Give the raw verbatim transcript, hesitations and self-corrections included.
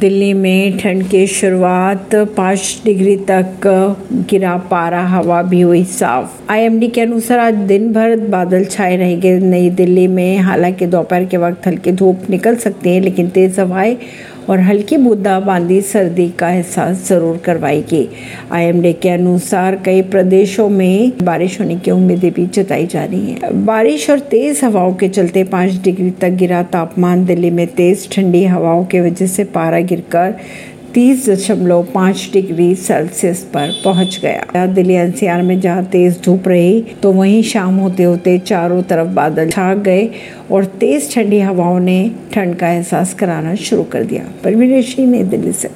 दिल्ली में ठंड की शुरुआत पाँच डिग्री तक गिरा पारा, हवा भी हुई साफ। आई एम डी के अनुसार आज दिन भर बादल छाए रहेंगे नई दिल्ली में। हालांकि दोपहर के वक्त हल्की धूप निकल सकती है, लेकिन तेज़ हवाएं और हल्की बूंदाबांदी सर्दी का एहसास ज़रूर करवाएगी। आई एम डी के अनुसार कई प्रदेशों में बारिश होने की उम्मीदें भी जताई जा रही हैं। बारिश और तेज़ हवाओं के चलते पाँच डिग्री तक गिरा तापमान। दिल्ली में तेज़ ठंडी हवाओं की वजह से पारा गिरकर तीस दशमलव पाँच डिग्री सेल्सियस पर पहुंच गया। दिल्ली एनसीआर में जहां तेज धूप रही, तो वहीं शाम होते होते चारों तरफ बादल छा गए और तेज ठंडी हवाओं ने ठंड का एहसास कराना शुरू कर दिया। परवीन अर्शी, नई दिल्ली से।